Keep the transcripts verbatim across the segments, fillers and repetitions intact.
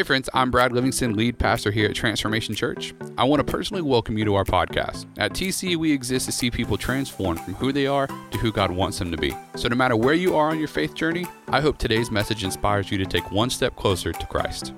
Hey friends, I'm Brad Livingston, lead pastor here at Transformation Church. I want to personally welcome you to our podcast. At T C, we exist to see people transformed from who they are to who God wants them to be. So no matter where you are on your faith journey, I hope today's message inspires you to take one step closer to Christ.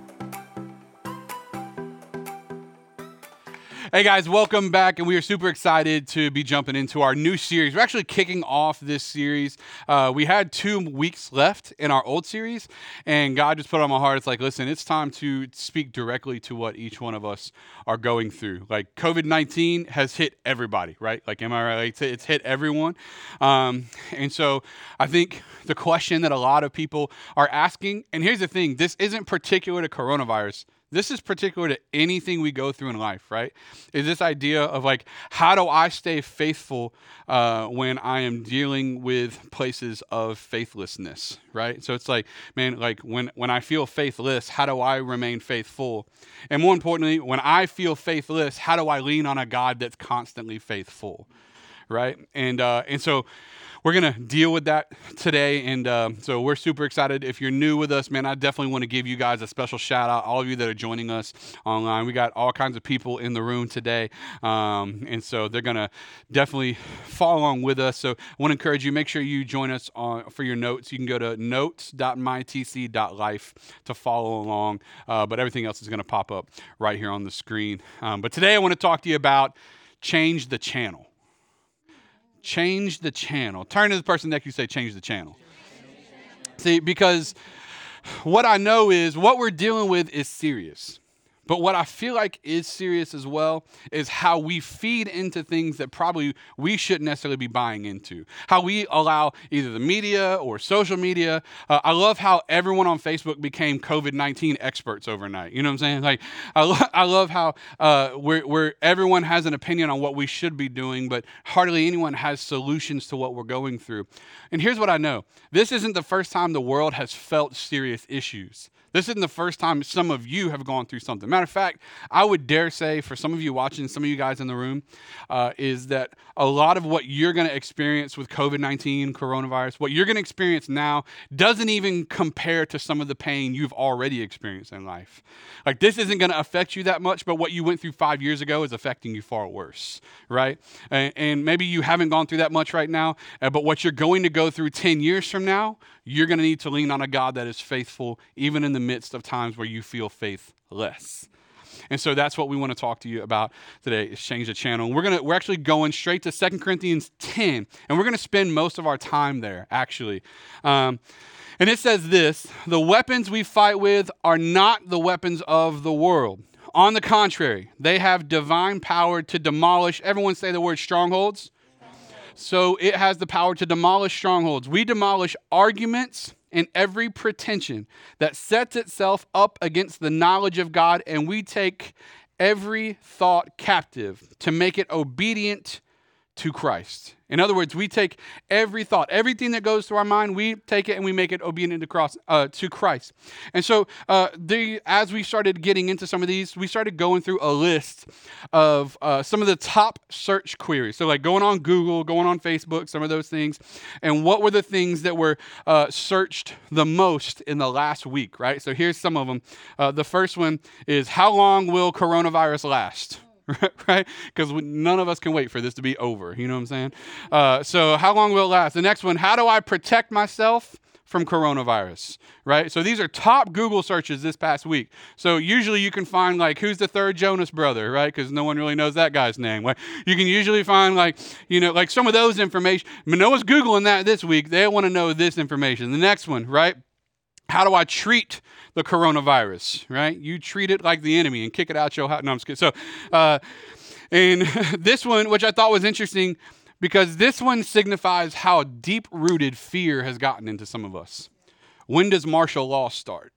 Hey guys, welcome back, and we are super excited to be jumping into our new series. We're actually kicking off this series. Uh, we had two weeks left in our old series, and God just put on my heart, it's like, listen, it's time to speak directly to what each one of us are going through. Like, covid nineteen has hit everybody, right? Like, am I right? Like, it's hit everyone. Um, and so I think the question that a lot of people are asking, and here's the thing, this isn't particular to coronavirus. This is particular to anything we go through in life, right? Is this idea of like, how do I stay faithful uh, when I am dealing with places of faithlessness, right? So it's like, man, like when, when I feel faithless, how do I remain faithful? And more importantly, when I feel faithless, how do I lean on a God that's constantly faithful, right? And uh, and so we're going to deal with that today, and uh, so we're super excited. If you're new with us, man, I definitely want to give you guys a special shout out, all of you that are joining us online. We got all kinds of people in the room today, um, and so they're going to definitely follow along with us. So I want to encourage you, make sure you join us on, for your notes. You can go to notes dot my t c dot life to follow along, uh, but everything else is going to pop up right here on the screen. Um, but today I want to talk to you about Change the Channel. Change the channel. Turn to the person next to you, say, change the channel. Change the channel. See, because what I know is what we're dealing with is serious. But what I feel like is serious as well is how we feed into things that probably we shouldn't necessarily be buying into. How we allow either the media or social media. Uh, I love how everyone on Facebook became covid nineteen experts overnight. You know what I'm saying? Like, I, lo- I love how uh, we're, we're, everyone has an opinion on what we should be doing, but hardly anyone has solutions to what we're going through. And here's what I know. This isn't the first time the world has felt serious issues. This isn't the first time some of you have gone through something. Matter of fact, I would dare say for some of you watching, some of you guys in the room, uh, is that a lot of what you're going to experience with covid nineteen, coronavirus, what you're going to experience now doesn't even compare to some of the pain you've already experienced in life. Like, this isn't going to affect you that much, but what you went through five years ago is affecting you far worse, right? And, and maybe you haven't gone through that much right now, uh, but what you're going to go through ten years from now, you're going to need to lean on a God that is faithful, even in the midst of times where you feel faithless. And so that's what we want to talk to you about today, is change the channel. And we're gonna we're actually going straight to two Corinthians ten, and we're gonna spend most of our time there, actually. Um, and it says this: the weapons we fight with are not the weapons of the world. On the contrary, they have divine power to demolish. Everyone say the word strongholds. So it has the power to demolish strongholds. We demolish arguments and every pretension that sets itself up against the knowledge of God, and we take every thought captive to make it obedient to Christ. In other words, we take every thought, everything that goes through our mind, we take it and we make it obedient to, cross, uh, to Christ. And so uh, the, as we started getting into some of these, we started going through a list of uh, some of the top search queries. So like going on Google, going on Facebook, some of those things. And what were the things that were uh, searched the most in the last week, right? So here's some of them. Uh, the first one is, how long will coronavirus last? Right? Because none of us can wait for this to be over. You know what I'm saying? Uh, so how long will it last? The next one, how do I protect myself from coronavirus, right? So these are top Google searches this past week. So usually you can find like, who's the third Jonas brother, right? Because no one really knows that guy's name. Like, you can usually find like, you know, like some of those information. I mean, no one's Googling that this week. They want to know this information. The next one, right? How do I treat the coronavirus, right? You treat it like the enemy and kick it out your house. No, I'm just kidding. So, uh, and this one, which I thought was interesting, because this one signifies how deep-rooted fear has gotten into some of us. When does martial law start?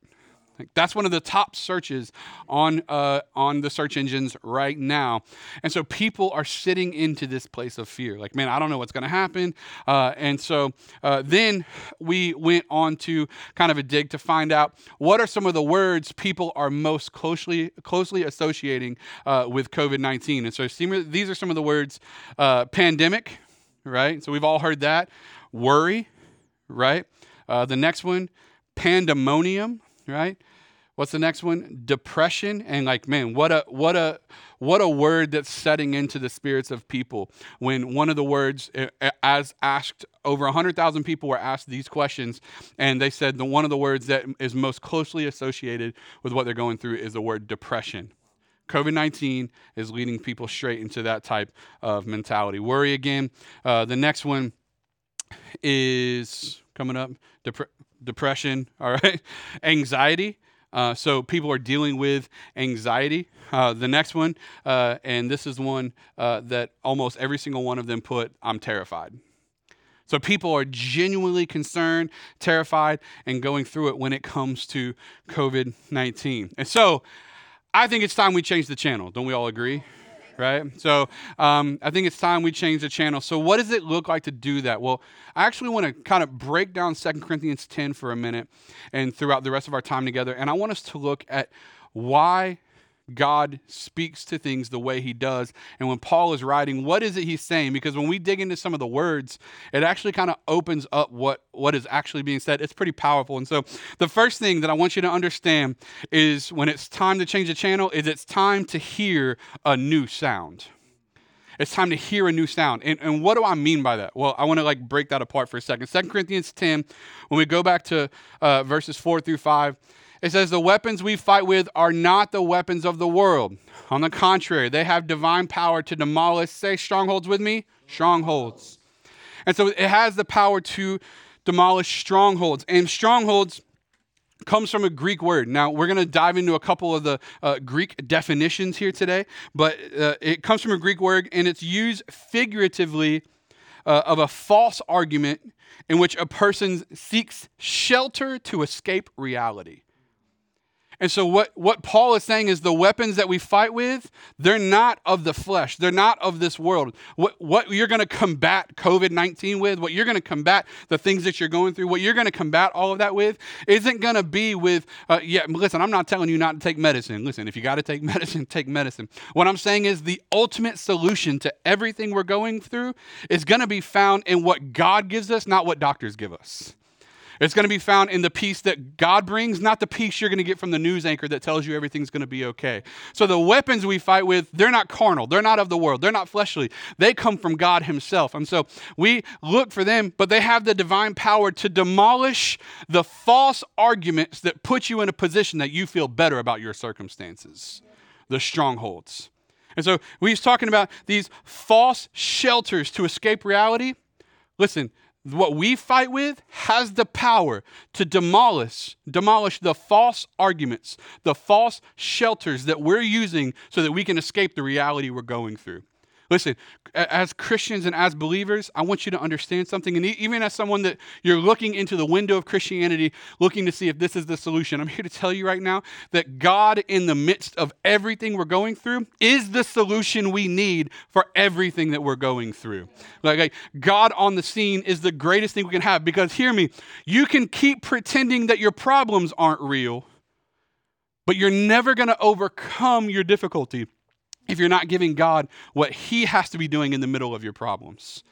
Like, that's one of the top searches on uh, on the search engines right now. And so people are sitting into this place of fear. Like, man, I don't know what's going to happen. Uh, and so uh, then we went on to kind of a dig to find out what are some of the words people are most closely closely associating uh, with covid nineteen. And so these are some of the words: uh, pandemic, right? So we've all heard that. Worry, right? Uh, the next one, pandemonium. Right? What's the next one? Depression. And like, man, what a what a what a word that's setting into the spirits of people. When one of the words, as asked, over one hundred thousand people were asked these questions, and they said the one of the words that is most closely associated with what they're going through is the word depression. COVID nineteen is leading people straight into that type of mentality. Worry again. Uh, the next one is coming up. Dep- depression. All right. Anxiety. Uh, so people are dealing with anxiety. Uh, the next one, uh, and this is one uh, that almost every single one of them put, I'm terrified. So people are genuinely concerned, terrified, and going through it when it comes to COVID nineteen. And so I think it's time we change the channel. Don't we all agree? Right? So um, I think it's time we change the channel. So what does it look like to do that? Well, I actually want to kind of break down Second Corinthians ten for a minute and throughout the rest of our time together. And I want us to look at why God speaks to things the way he does. And when Paul is writing, what is it he's saying? Because when we dig into some of the words, it actually kind of opens up what, what is actually being said. It's pretty powerful. And so the first thing that I want you to understand is when it's time to change the channel, is it's time to hear a new sound. It's time to hear a new sound. And, and what do I mean by that? Well, I want to like break that apart for a second. Second Corinthians ten, when we go back to uh, verses four through five, it says, the weapons we fight with are not the weapons of the world. On the contrary, they have divine power to demolish, say strongholds with me, strongholds. And so it has the power to demolish strongholds. And strongholds comes from a Greek word. Now, we're going to dive into a couple of the uh, Greek definitions here today, but uh, it comes from a Greek word, and it's used figuratively uh, of a false argument in which a person seeks shelter to escape reality. And so what, what Paul is saying is the weapons that we fight with, they're not of the flesh. They're not of this world. What, what you're going to combat COVID nineteen with, what you're going to combat the things that you're going through, what you're going to combat all of that with, isn't going to be with, uh, yeah, listen, I'm not telling you not to take medicine. Listen, if you got to take medicine, take medicine. What I'm saying is the ultimate solution to everything we're going through is going to be found in what God gives us, not what doctors give us. It's going to be found in the peace that God brings, not the peace you're going to get from the news anchor that tells you everything's going to be okay. So the weapons we fight with, they're not carnal. They're not of the world. They're not fleshly. They come from God himself. And so we look for them, but they have the divine power to demolish the false arguments that put you in a position that you feel better about your circumstances, the strongholds. And so we're talking about these false shelters to escape reality. Listen, what we fight with has the power to demolish, demolish the false arguments, the false shelters that we're using so that we can escape the reality we're going through. Listen, as Christians and as believers, I want you to understand something. And even as someone that you're looking into the window of Christianity, looking to see if this is the solution, I'm here to tell you right now that God, in the midst of everything we're going through, is the solution we need for everything that we're going through. Like, like God on the scene is the greatest thing we can have, because hear me, you can keep pretending that your problems aren't real, but you're never going to overcome your difficulty if you're not giving God what he has to be doing in the middle of your problems.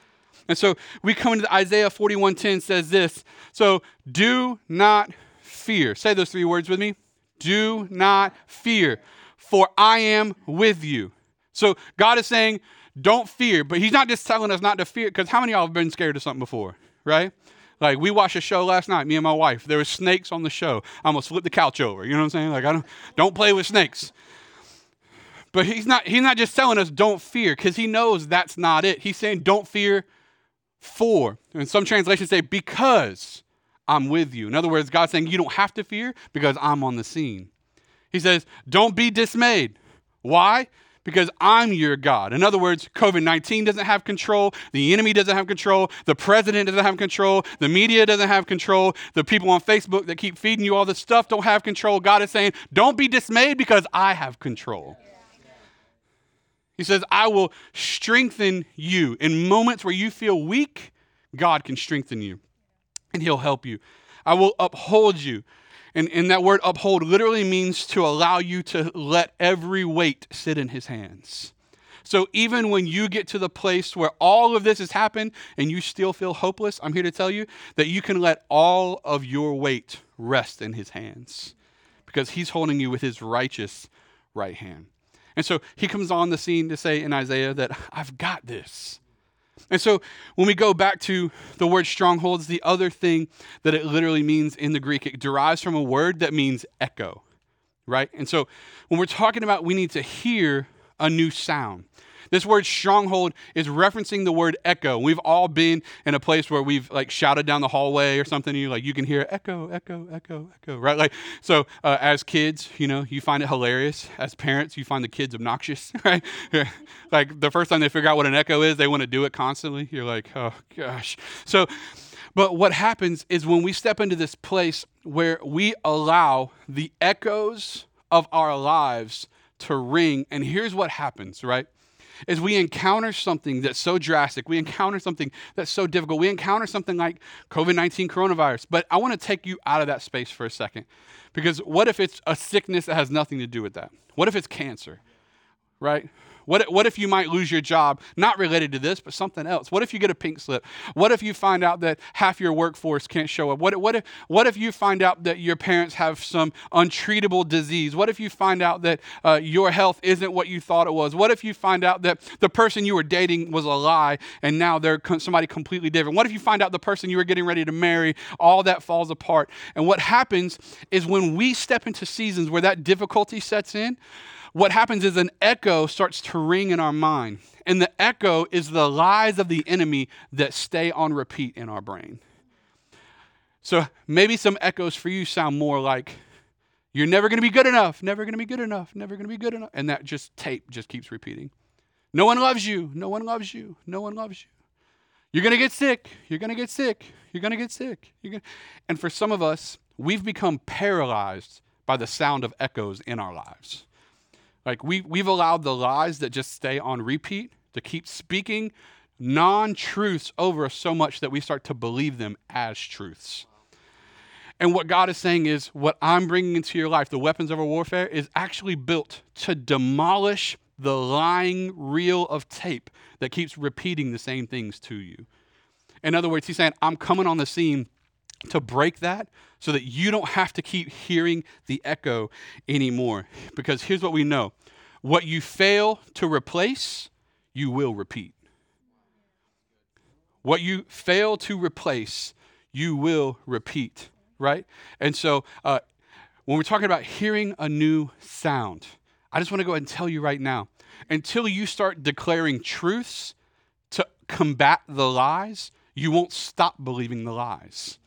And so we come into Isaiah forty-one ten says this, so do not fear. Say those three words with me. Do not fear, for I am with you. So God is saying, don't fear, but he's not just telling us not to fear, because how many of y'all have been scared of something before, right? Like, we watched a show last night, me and my wife. There were snakes on the show. I almost flipped the couch over. You know what I'm saying? Like, I don't, don't play with snakes. But he's not he's not just telling us don't fear, because he knows that's not it. He's saying don't fear for. And some translations say, because I'm with you. In other words, God's saying you don't have to fear because I'm on the scene. He says, don't be dismayed. Why? Because I'm your God. In other words, COVID nineteen doesn't have control. The enemy doesn't have control. The president doesn't have control. The media doesn't have control. The people on Facebook that keep feeding you all this stuff don't have control. God is saying, don't be dismayed, because I have control. He says, I will strengthen you. In moments where you feel weak, God can strengthen you, and he'll help you. I will uphold you. And, and that word uphold literally means to allow you to let every weight sit in his hands. So even when you get to the place where all of this has happened and you still feel hopeless, I'm here to tell you that you can let all of your weight rest in his hands. because he's holding you with his righteous right hand. And so he comes on the scene to say in Isaiah that I've got this. And so when we go back to the word strongholds, the other thing that it literally means in the Greek, it derives from a word that means echo, right? And so when we're talking about we need to hear a new sound, this word stronghold is referencing the word echo. We've all been in a place where we've like shouted down the hallway or something, and you like you can hear echo, echo, echo, echo, right? Like so, uh, as kids, you know, you find it hilarious. As parents, you find the kids obnoxious, right? Like the first time they figure out what an echo is, they want to do it constantly. You're like, oh gosh. So, but what happens is when we step into this place where we allow the echoes of our lives to ring, and here's what happens, right? Is we encounter something that's so drastic, we encounter something that's so difficult, we encounter something like covid nineteen coronavirus. But I want to take you out of that space for a second, because what if it's a sickness that has nothing to do with that? What if it's cancer, right? What, what if you might lose your job, not related to this, but something else? What if you get a pink slip? What if you find out that half your workforce can't show up? What, what, if, what if you find out that your parents have some untreatable disease? What if you find out that uh, your health isn't what you thought it was? What if you find out that the person you were dating was a lie and now they're somebody completely different? What if you find out the person you were getting ready to marry, all that falls apart? And what happens is when we step into seasons where that difficulty sets in, what happens is an echo starts to ring in our mind. And the echo is the lies of the enemy that stay on repeat in our brain. So maybe some echoes for you sound more like, you're never going to be good enough, never going to be good enough, never going to be good enough. And that just tape just keeps repeating. No one loves you, no one loves you, no one loves you. You're going to get sick, you're going to get sick, you're going to get sick. You're gonna... And for some of us, we've become paralyzed by the sound of echoes in our lives. Like we, we've allowed the lies that just stay on repeat to keep speaking non-truths over us so much that we start to believe them as truths. And what God is saying is what I'm bringing into your life, the weapons of our warfare, is actually built to demolish the lying reel of tape that keeps repeating the same things to you. In other words, he's saying, I'm coming on the scene to break that so that you don't have to keep hearing the echo anymore. Because here's what we know. What you fail to replace, you will repeat. What you fail to replace, you will repeat, right? And so uh, when we're talking about hearing a new sound, I just want to go ahead and tell you right now, until you start declaring truths to combat the lies, you won't stop believing the lies.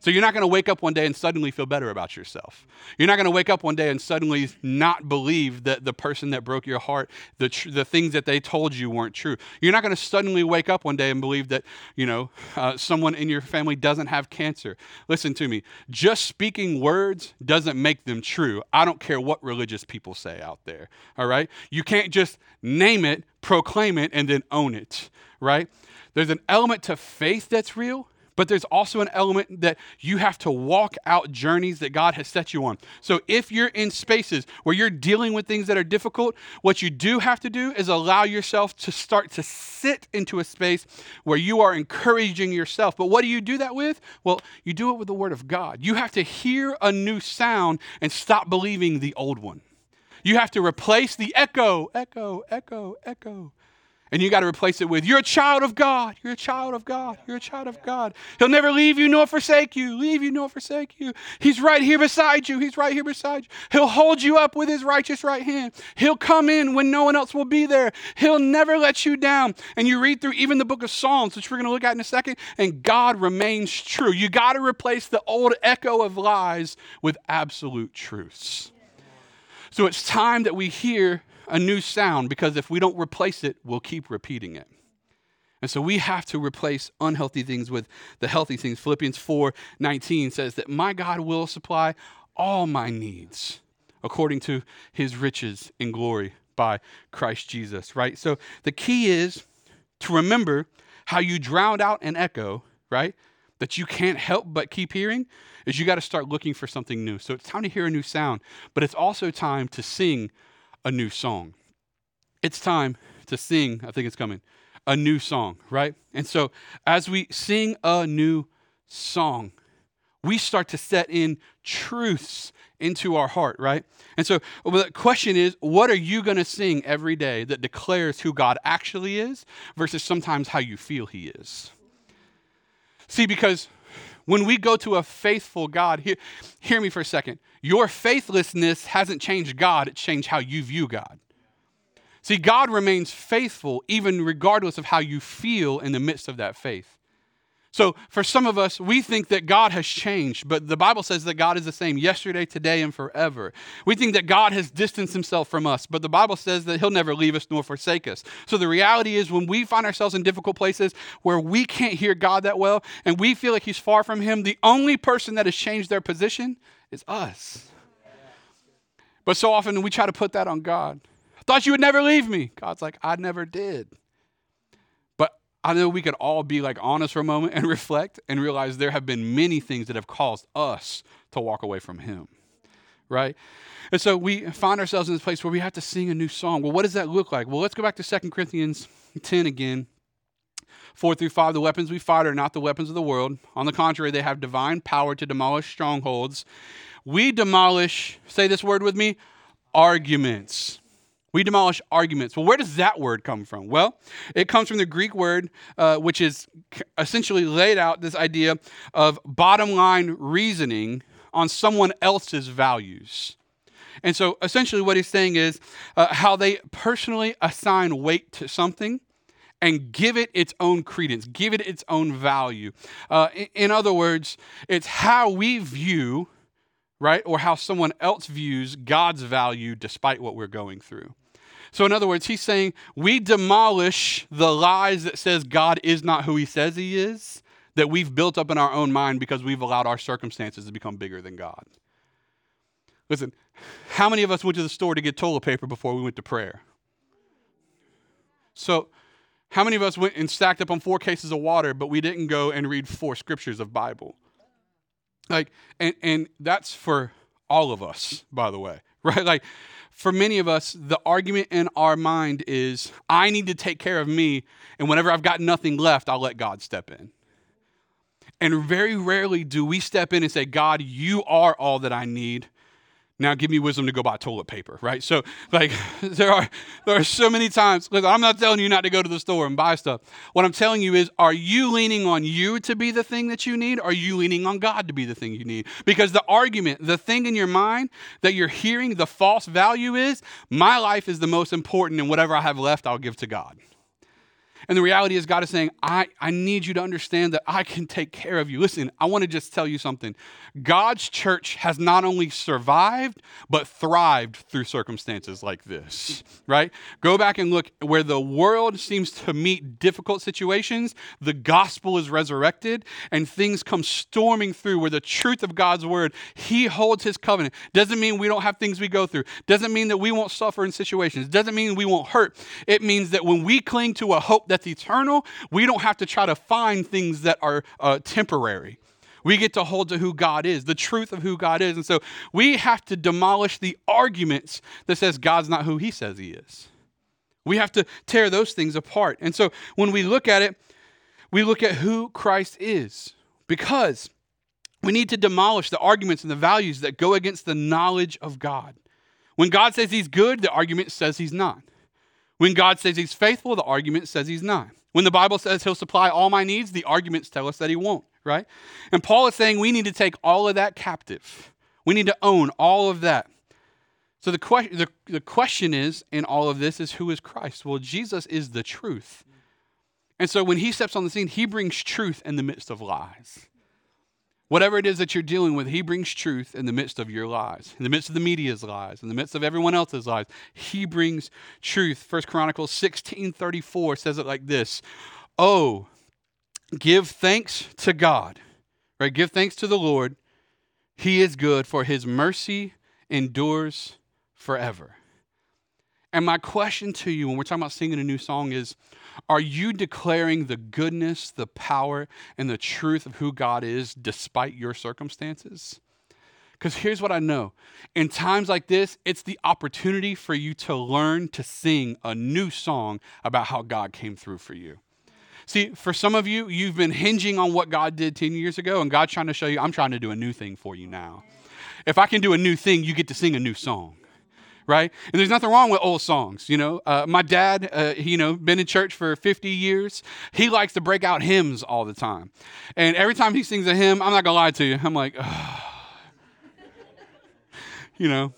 So you're not going to wake up one day and suddenly feel better about yourself. You're not going to wake up one day and suddenly not believe that the person that broke your heart, the tr- the things that they told you weren't true. You're not going to suddenly wake up one day and believe that, you know, uh, someone in your family doesn't have cancer. Listen to me. Just speaking words doesn't make them true. I don't care what religious people say out there. All right? You can't just name it, proclaim it, and then own it. Right? There's an element to faith that's real. But there's also an element that you have to walk out journeys that God has set you on. So if you're in spaces where you're dealing with things that are difficult, what you do have to do is allow yourself to start to sit into a space where you are encouraging yourself. But what do you do that with? Well, you do it with the Word of God. You have to hear a new sound and stop believing the old one. You have to replace the echo, echo, echo, echo. And you got to replace it with, you're a child of God. You're a child of God. You're a child of God. He'll never leave you nor forsake you. Leave you nor forsake you. He's right here beside you. He's right here beside you. He'll hold you up with his righteous right hand. He'll come in when no one else will be there. He'll never let you down. And you read through even the book of Psalms, which we're going to look at in a second, and God remains true. You got to replace the old echo of lies with absolute truths. So it's time that we hear a new sound, because if we don't replace it, we'll keep repeating it. And so we have to replace unhealthy things with the healthy things. Philippians four nineteen says that my God will supply all my needs according to his riches in glory by Christ Jesus, right? So the key is to remember how you drowned out an echo, right? That you can't help but keep hearing, is you got to start looking for something new. So it's time to hear a new sound, but it's also time to sing a new song. It's time to sing, I think it's coming, a new song, right? And so as we sing a new song, we start to set in truths into our heart, right? And so well, the question is, what are you going to sing every day that declares who God actually is versus sometimes how you feel he is? See, because when we go to a faithful God, hear, hear me for a second. Your faithlessness hasn't changed God. It's changed how you view God. See, God remains faithful even regardless of how you feel in the midst of that faith. So for some of us, we think that God has changed, but the Bible says that God is the same yesterday, today, and forever. We think that God has distanced himself from us, but the Bible says that he'll never leave us nor forsake us. So the reality is when we find ourselves in difficult places where we can't hear God that well, and we feel like he's far from him, the only person that has changed their position is us. But so often we try to put that on God. I thought you would never leave me. God's like, I never did. I know we could all be like honest for a moment and reflect and realize there have been many things that have caused us to walk away from him, right? And so we find ourselves in this place where we have to sing a new song. Well, what does that look like? Well, let's go back to Second Corinthians ten again, four through five. The weapons we fight are not the weapons of the world. On the contrary, they have divine power to demolish strongholds. We demolish, say this word with me, arguments. We demolish arguments. Well, where does that word come from? Well, it comes from the Greek word, uh, which is essentially laid out this idea of bottom line reasoning on someone else's values. And so essentially what he's saying is uh, how they personally assign weight to something and give it its own credence, give it its own value. Uh, in, in other words, it's how we view, right, or how someone else views God's value despite what we're going through. So in other words, he's saying we demolish the lies that says God is not who he says he is, that we've built up in our own mind because we've allowed our circumstances to become bigger than God. Listen, how many of us went to the store to get toilet paper before we went to prayer? So how many of us went and stacked up on four cases of water, but we didn't go and read four scriptures of Bible? Like, and, and that's for all of us, by the way, right? Like, for many of us, the argument in our mind is, I need to take care of me, and whenever I've got nothing left, I'll let God step in. And very rarely do we step in and say, God, you are all that I need. Now give me wisdom to go buy toilet paper, right? So, like, there are there are so many times. Listen, I'm not telling you not to go to the store and buy stuff. What I'm telling you is, are you leaning on you to be the thing that you need? Or are you leaning on God to be the thing you need? Because the argument, the thing in your mind that you're hearing, the false value is, my life is the most important, and whatever I have left, I'll give to God. And the reality is God is saying, I, I need you to understand that I can take care of you. Listen, I want to just tell you something. God's church has not only survived, but thrived through circumstances like this, right? Go back and look where the world seems to meet difficult situations. The gospel is resurrected and things come storming through where the truth of God's word, he holds his covenant. Doesn't mean we don't have things we go through. Doesn't mean that we won't suffer in situations. Doesn't mean we won't hurt. It means that when we cling to a hope that that's eternal, we don't have to try to find things that are uh, temporary. We get to hold to who God is, the truth of who God is. And so we have to demolish the arguments that says God's not who he says he is. We have to tear those things apart. And so when we look at it, we look at who Christ is, because we need to demolish the arguments and the values that go against the knowledge of God. When God says he's good, the argument says he's not. When God says he's faithful, the argument says he's not. When the Bible says he'll supply all my needs, the arguments tell us that he won't, right? And Paul is saying we need to take all of that captive. We need to own all of that. So the, que- the, the question is, in all of this, is who is Christ? Well, Jesus is the truth. And so when he steps on the scene, he brings truth in the midst of lies. Whatever it is that you're dealing with, he brings truth in the midst of your lies, in the midst of the media's lies, in the midst of everyone else's lies. He brings truth. First Chronicles sixteen thirty-four says it like this. Oh, give thanks to God, right? Give thanks to the Lord. He is good, for his mercy endures forever. And my question to you when we're talking about singing a new song is, are you declaring the goodness, the power, and the truth of who God is despite your circumstances? Because here's what I know. In times like this, it's the opportunity for you to learn to sing a new song about how God came through for you. See, for some of you, you've been hinging on what God did ten years ago, and God's trying to show you, I'm trying to do a new thing for you now. If I can do a new thing, you get to sing a new song, right? And there's nothing wrong with old songs, you know. Uh, my dad, uh, he, you know, been in church for fifty years. He likes to break out hymns all the time. And every time he sings a hymn, I'm not going to lie to you. I'm like, ugh. You know,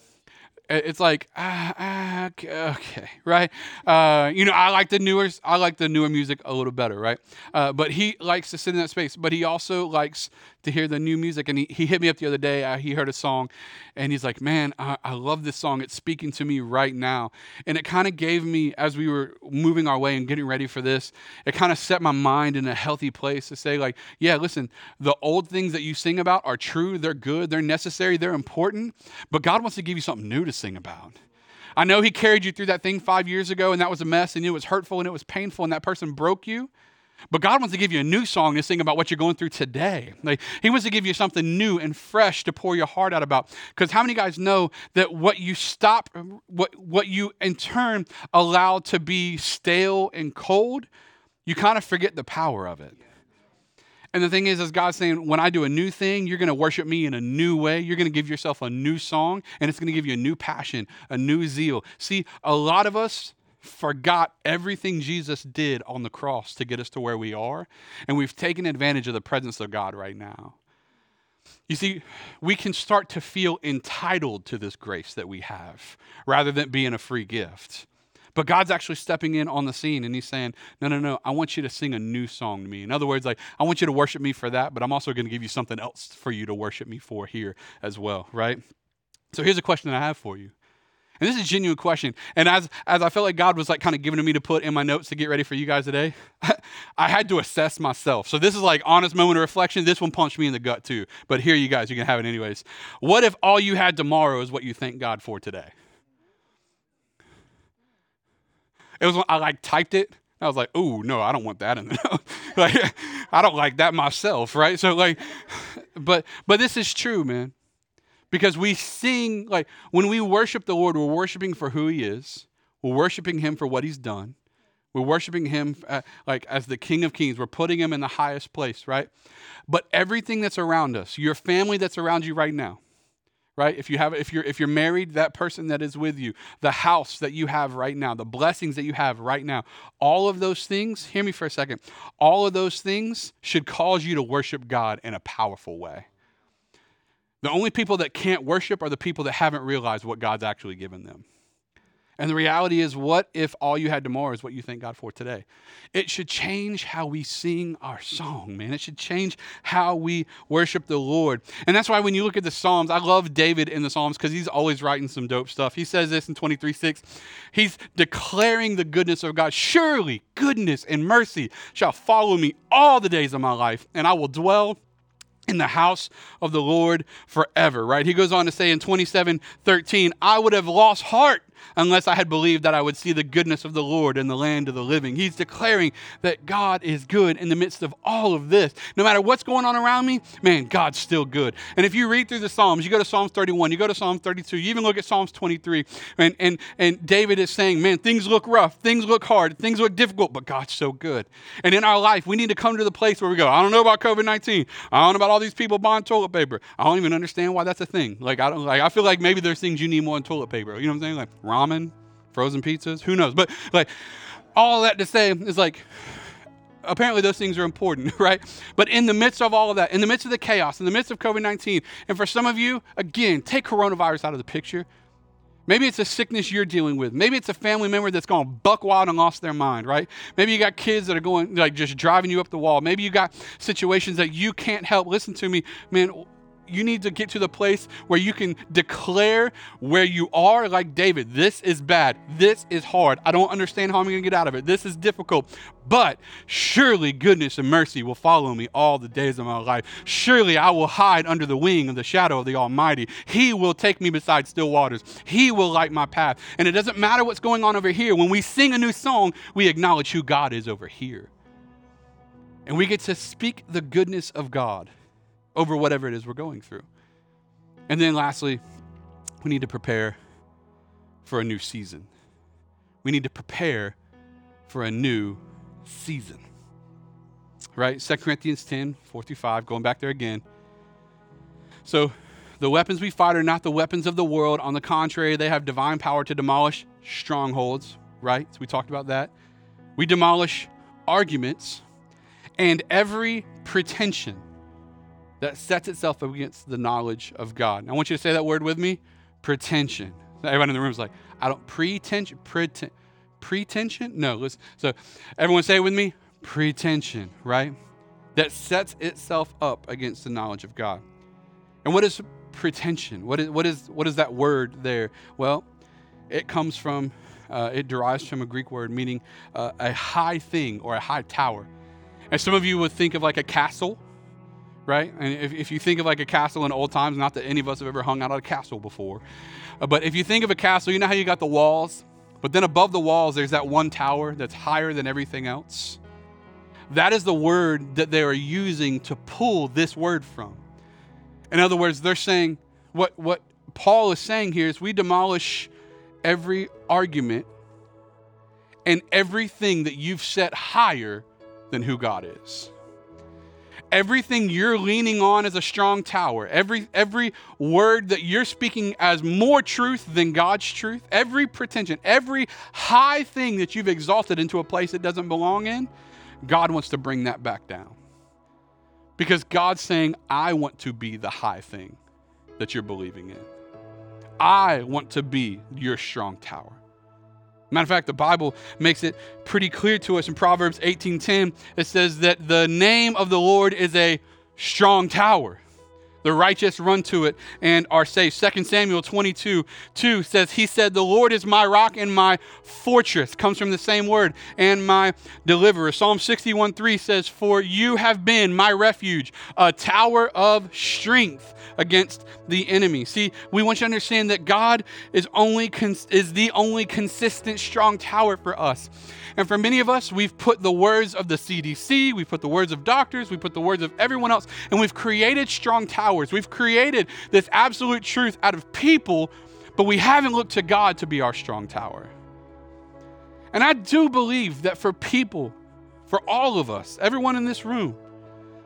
it's like, ah, ah, okay, right? Uh, you know, I like the newer, I like the newer music a little better, right? Uh, but he likes to sit in that space, but he also likes to hear the new music. And he, he hit me up the other day. Uh, he heard a song and he's like, man, I, I love this song. It's speaking to me right now. And it kind of gave me, as we were moving our way and getting ready for this, it kind of set my mind in a healthy place to say like, yeah, listen, the old things that you sing about are true. They're good. They're necessary. They're important. But God wants to give you something new to sing about. I know he carried you through that thing five years ago and that was a mess and it was hurtful and it was painful and that person broke you. But God wants to give you a new song to sing about what you're going through today. Like, he wants to give you something new and fresh to pour your heart out about. Because how many guys know that what you stop, what, what you in turn allow to be stale and cold, you kind of forget the power of it. And the thing is, is God's saying, when I do a new thing, you're going to worship me in a new way. You're going to give yourself a new song, and it's going to give you a new passion, a new zeal. See, a lot of us forgot everything Jesus did on the cross to get us to where we are, and we've taken advantage of the presence of God right now. You see, we can start to feel entitled to this grace that we have rather than being a free gift. But God's actually stepping in on the scene and he's saying, no, no, no, I want you to sing a new song to me. In other words, like, I want you to worship me for that, but I'm also going to give you something else for you to worship me for here as well, right? So here's a question that I have for you. And this is a genuine question. And as as I felt like God was like kind of giving to me to put in my notes to get ready for you guys today, I had to assess myself. So this is like honest moment of reflection. This one punched me in the gut too. But here you guys, you can have it anyways. What if all you had tomorrow is what you thank God for today? It was when I like typed it. I was like, oh, no, I don't want that in the note. Like, I don't like that myself, right? So like, but but this is true, man. Because we sing, like when we worship the Lord, we're worshiping for who he is. We're worshiping him for what he's done. We're worshiping him uh, like as the King of Kings. We're putting him in the highest place, right? But everything that's around us, your family that's around you right now, right? If you have, if you're, if you're married, that person that is with you, the house that you have right now, the blessings that you have right now, all of those things, hear me for a second, all of those things should cause you to worship God in a powerful way. The only people that can't worship are the people that haven't realized what God's actually given them. And the reality is, what if all you had tomorrow is what you thank God for today? It should change how we sing our song, man. It should change how we worship the Lord. And that's why when you look at the Psalms, I love David in the Psalms because he's always writing some dope stuff. He says this in twenty-three six. He's declaring the goodness of God. Surely goodness and mercy shall follow me all the days of my life, and I will dwell in the house of the Lord forever, right? He goes on to say in twenty-seven thirteen, I would have lost heart unless I had believed that I would see the goodness of the Lord in the land of the living. He's declaring that God is good in the midst of all of this. No matter what's going on around me, man, God's still good. And if you read through the Psalms, you go to Psalms thirty-one, you go to Psalm thirty-two, you even look at Psalms twenty-three, and, and, and David is saying, man, things look rough, things look hard, things look difficult, but God's so good. And in our life, we need to come to the place where we go, I don't know about COVID nineteen. I don't know about all these people buying toilet paper. I don't even understand why that's a thing. Like, I don't, like, I feel like maybe there's things you need more than toilet paper. You know what I'm saying? Like, ramen, frozen pizzas, who knows? But like all that to say is like, apparently those things are important, right? But in the midst of all of that, in the midst of the chaos, in the midst of COVID nineteen, and for some of you, again, take coronavirus out of the picture. Maybe it's a sickness you're dealing with. Maybe it's a family member that's gone buck wild and lost their mind, right? Maybe you got kids that are going, like just driving you up the wall. Maybe you got situations that you can't help. Listen to me, man. You need to get to the place where you can declare where you are like David. This is bad. This is hard. I don't understand how I'm going to get out of it. This is difficult. But surely goodness and mercy will follow me all the days of my life. Surely I will hide under the wing of the shadow of the Almighty. He will take me beside still waters. He will light my path. And it doesn't matter what's going on over here. When we sing a new song, we acknowledge who God is over here. And we get to speak the goodness of God over whatever it is we're going through. And then lastly, we need to prepare for a new season. We need to prepare for a new season. right? Second Corinthians ten, four through five, going back there again. So the weapons we fight are not the weapons of the world. On the contrary, they have divine power to demolish strongholds, right? So we talked about that. We demolish arguments and every pretension that sets itself up against the knowledge of God. And I want you to say that word with me, pretension. Everyone in the room is like, I don't, pretension, pretension, pretension? No, listen. So everyone say it with me, pretension, right? That sets itself up against the knowledge of God. And what is pretension? What is, what is, what is that word there? Well, it comes from, uh, it derives from a Greek word meaning uh, a high thing or a high tower. And some of you would think of like a castle, right? And if, if you think of like a castle in old times, not that any of us have ever hung out at a castle before, uh, but if you think of a castle, you know how you got the walls, but then above the walls, there's that one tower that's higher than everything else. That is the word that they are using to pull this word from. In other words, they're saying, what, what Paul is saying here is we demolish every argument and everything that you've set higher than who God is. Everything you're leaning on as a strong tower, every every word that you're speaking as more truth than God's truth, every pretension, every high thing that you've exalted into a place it doesn't belong in, God wants to bring that back down. Because God's saying, I want to be the high thing that you're believing in. I want to be your strong tower. Matter of fact, the Bible makes it pretty clear to us in Proverbs eighteen ten. It says that the name of the Lord is a strong tower. The righteous run to it and are saved. Second Samuel twenty-two, two says, he said, the Lord is my rock and my fortress. Comes from the same word, and my deliverer. Psalm sixty-one, three says, for you have been my refuge, a tower of strength against the enemy. See, we want you to understand that God is only cons- is the only consistent strong tower for us. And for many of us, we've put the words of the C D C, we've put the words of doctors, we put the words of everyone else, and we've created strong towers. We've created this absolute truth out of people, but we haven't looked to God to be our strong tower. And I do believe that for people, for all of us, everyone in this room,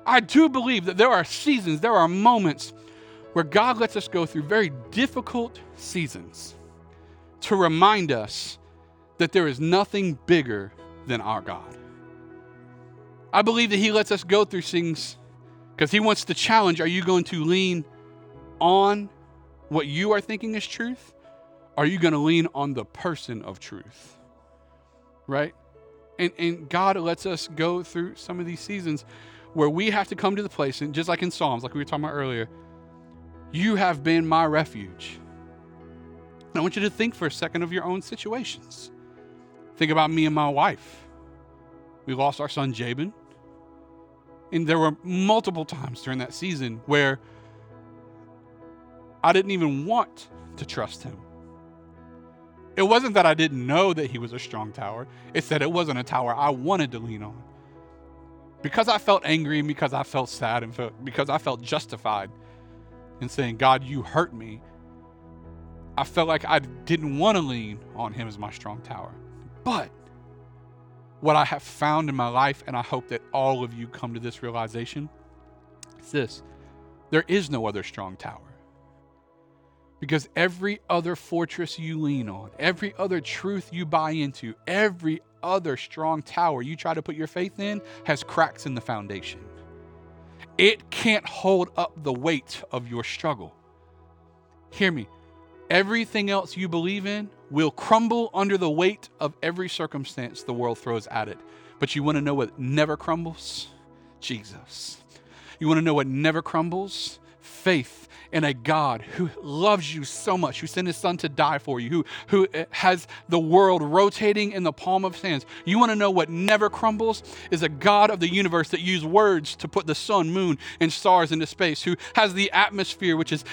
I do believe that there are seasons, there are moments where God lets us go through very difficult seasons to remind us that there is nothing bigger than our God. I believe that He lets us go through things because He wants to challenge, are you going to lean on what you are thinking is truth? Are you going to lean on the person of truth? Right? And and God lets us go through some of these seasons where we have to come to the place, and just like in Psalms, like we were talking about earlier, you have been my refuge. And I want you to think for a second of your own situations. Think about me and my wife. We lost our son, Jabin. And there were multiple times during that season where I didn't even want to trust him. It wasn't that I didn't know that he was a strong tower. It's that it wasn't a tower I wanted to lean on. Because I felt angry and because I felt sad and felt, because I felt justified in saying, God, you hurt me. I felt like I didn't want to lean on him as my strong tower. But what I have found in my life, and I hope that all of you come to this realization, is this. There is no other strong tower. Because every other fortress you lean on, every other truth you buy into, every other strong tower you try to put your faith in has cracks in the foundation. It can't hold up the weight of your struggle. Hear me. Everything else you believe in will crumble under the weight of every circumstance the world throws at it. But you want to know what never crumbles? Jesus. You want to know what never crumbles? Faith in a God who loves you so much, who sent his son to die for you, who, who has the world rotating in the palm of his hands. You want to know what never crumbles? Is a God of the universe that used words to put the sun, moon, and stars into space, who has the atmosphere, which is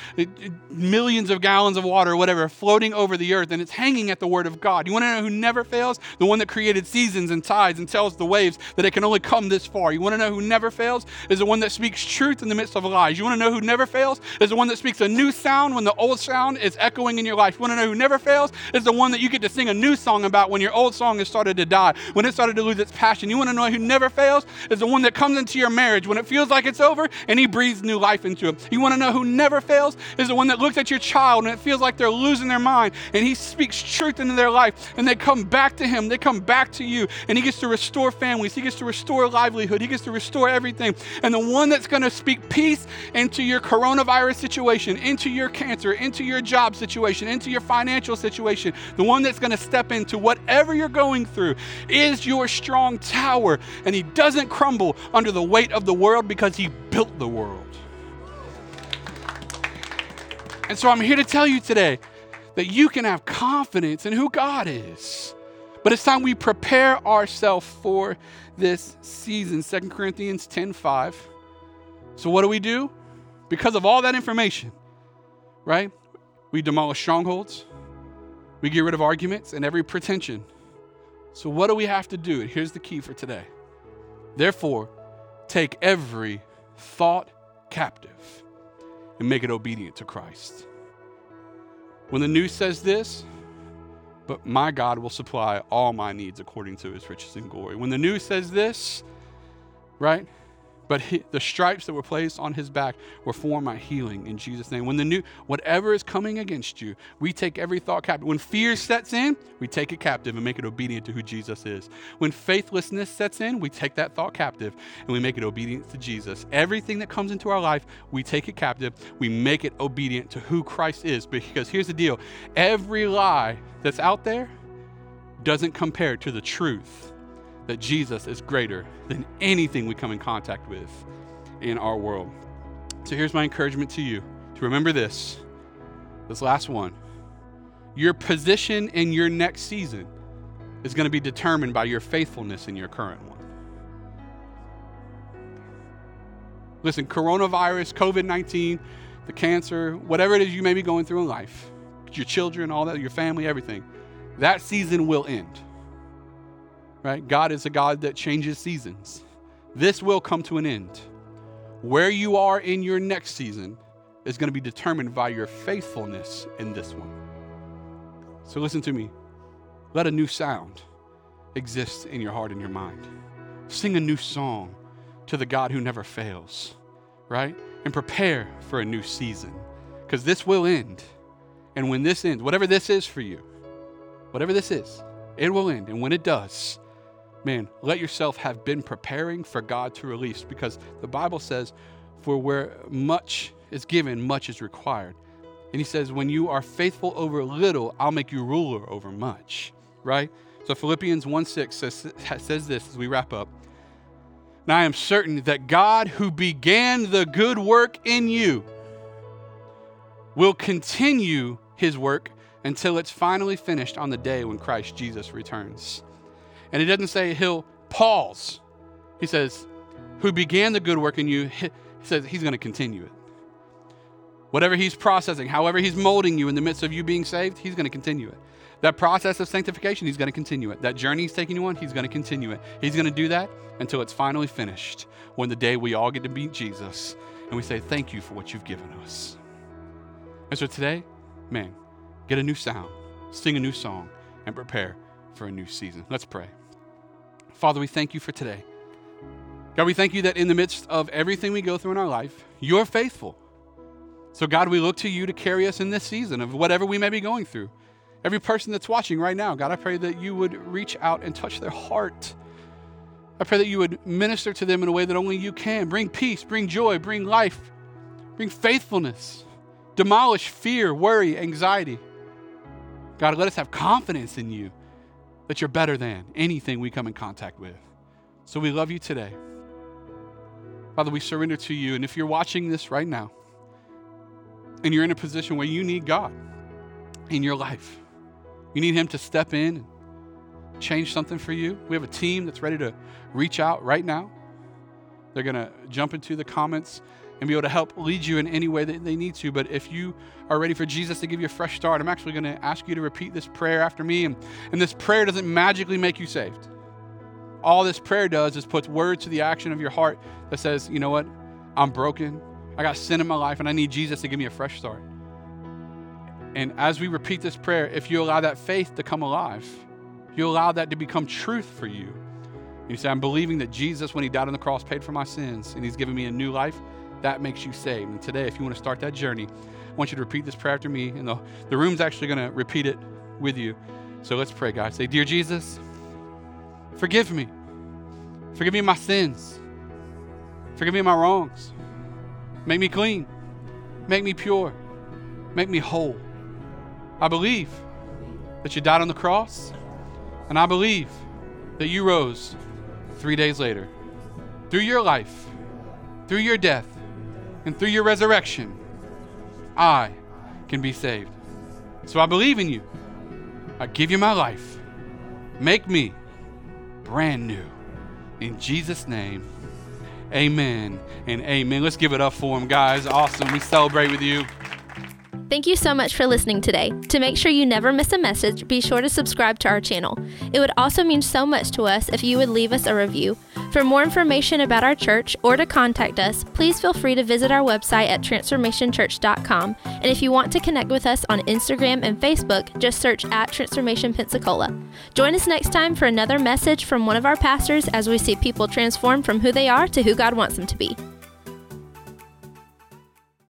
millions of gallons of water, or whatever, floating over the earth, and it's hanging at the word of God. You want to know who never fails? The one that created seasons and tides and tells the waves that it can only come this far. You want to know who never fails? Is the one that speaks truth in the midst of lies. You want to know who never fails? Is the one one that speaks a new sound when the old sound is echoing in your life. You want to know who never fails? It's the one that you get to sing a new song about when your old song has started to die, when it started to lose its passion. You want to know who never fails? It's the one that comes into your marriage when it feels like it's over and he breathes new life into it. You want to know who never fails? It's the one that looks at your child and it feels like they're losing their mind and he speaks truth into their life and they come back to him. They come back to you and he gets to restore families. He gets to restore livelihood. He gets to restore everything. And the one that's going to speak peace into your coronavirus situation, into your cancer, into your job situation, into your financial situation, the one that's going to step into whatever you're going through is your strong tower. And he doesn't crumble under the weight of the world because he built the world. And so I'm here to tell you today that you can have confidence in who God is. But it's time we prepare ourselves for this season. Second Corinthians ten five. So what do we do? Because of all that information, right? We demolish strongholds. We get rid of arguments and every pretension. So what do we have to do? And here's the key for today. Therefore, take every thought captive and make it obedient to Christ. When the news says this, but my God will supply all my needs according to his riches and glory. When the news says this, right? But he, the stripes that were placed on his back were for my healing in Jesus' name. When the new, whatever is coming against you, we take every thought captive. When fear sets in, we take it captive and make it obedient to who Jesus is. When faithlessness sets in, we take that thought captive and we make it obedient to Jesus. Everything that comes into our life, we take it captive. We make it obedient to who Christ is. Because here's the deal. Every lie that's out there doesn't compare to the truth that Jesus is greater than anything we come in contact with in our world. So here's my encouragement to you to remember this, this last one. Your position in your next season is going to be determined by your faithfulness in your current one. Listen, coronavirus, covid nineteen, the cancer, whatever it is you may be going through in life, your children, all that, your family, everything, that season will end. Right? God is a God that changes seasons. This will come to an end. Where you are in your next season is going to be determined by your faithfulness in this one. So listen to me. Let a new sound exist in your heart and your mind. Sing a new song to the God who never fails, right? And prepare for a new season because this will end. And when this ends, whatever this is for you, whatever this is, it will end. And when it does, man, let yourself have been preparing for God to release, because the Bible says, for where much is given, much is required. And he says, when you are faithful over little, I'll make you ruler over much, right? So Philippians one six says, says this as we wrap up. Now I am certain that God who began the good work in you will continue his work until it's finally finished on the day when Christ Jesus returns. And he doesn't say he'll pause. He says, who began the good work in you, he says he's going to continue it. Whatever he's processing, however he's molding you in the midst of you being saved, he's going to continue it. That process of sanctification, he's going to continue it. That journey he's taking you on, he's going to continue it. He's going to do that until it's finally finished, when the day we all get to meet Jesus and we say, thank you for what you've given us. And so today, man, get a new sound, sing a new song, and prepare for a new season. Let's pray. Father, we thank you for today. God, we thank you that in the midst of everything we go through in our life, you're faithful. So God, we look to you to carry us in this season of whatever we may be going through. Every person that's watching right now, God, I pray that you would reach out and touch their heart. I pray that you would minister to them in a way that only you can. Bring peace, bring joy, bring life, bring faithfulness. Demolish fear, worry, anxiety. God, let us have confidence in you that you're better than anything we come in contact with. So we love you today. Father, we surrender to you. And if you're watching this right now and you're in a position where you need God in your life, you need him to step in and change something for you, we have a team that's ready to reach out right now. They're going to jump into the comments and be able to help lead you in any way that they need to. But if you are ready for Jesus to give you a fresh start, I'm actually going to ask you to repeat this prayer after me. And, and this prayer doesn't magically make you saved. All this prayer does is puts words to the action of your heart that says, you know what? I'm broken I got sin in my life and I need Jesus to give me a fresh start. And as we repeat this prayer, if you allow that faith to come alive, you allow that to become truth for you. You say, I'm believing that Jesus, when he died on the cross, paid for my sins and he's given me a new life. That makes you saved. And today, if you want to start that journey, I want you to repeat this prayer after me. And the, the room's actually going to repeat it with you. So let's pray, guys. Say, dear Jesus, forgive me. Forgive me my sins. Forgive me my wrongs. Make me clean. Make me pure. Make me whole. I believe that you died on the cross, and I believe that you rose three days later. Through your life, through your death, and through your resurrection, I can be saved. So I believe in you. I give you my life. Make me brand new. In Jesus' name, amen and amen. Let's give it up for him, guys. Awesome. We celebrate with you. Thank you so much for listening today. To make sure you never miss a message, be sure to subscribe to our channel. It would also mean so much to us if you would leave us a review. For more information about our church or to contact us, please feel free to visit our website at transformation church dot com. And if you want to connect with us on Instagram and Facebook, just search at Transformation Pensacola. Join us next time for another message from one of our pastors as we see people transform from who they are to who God wants them to be.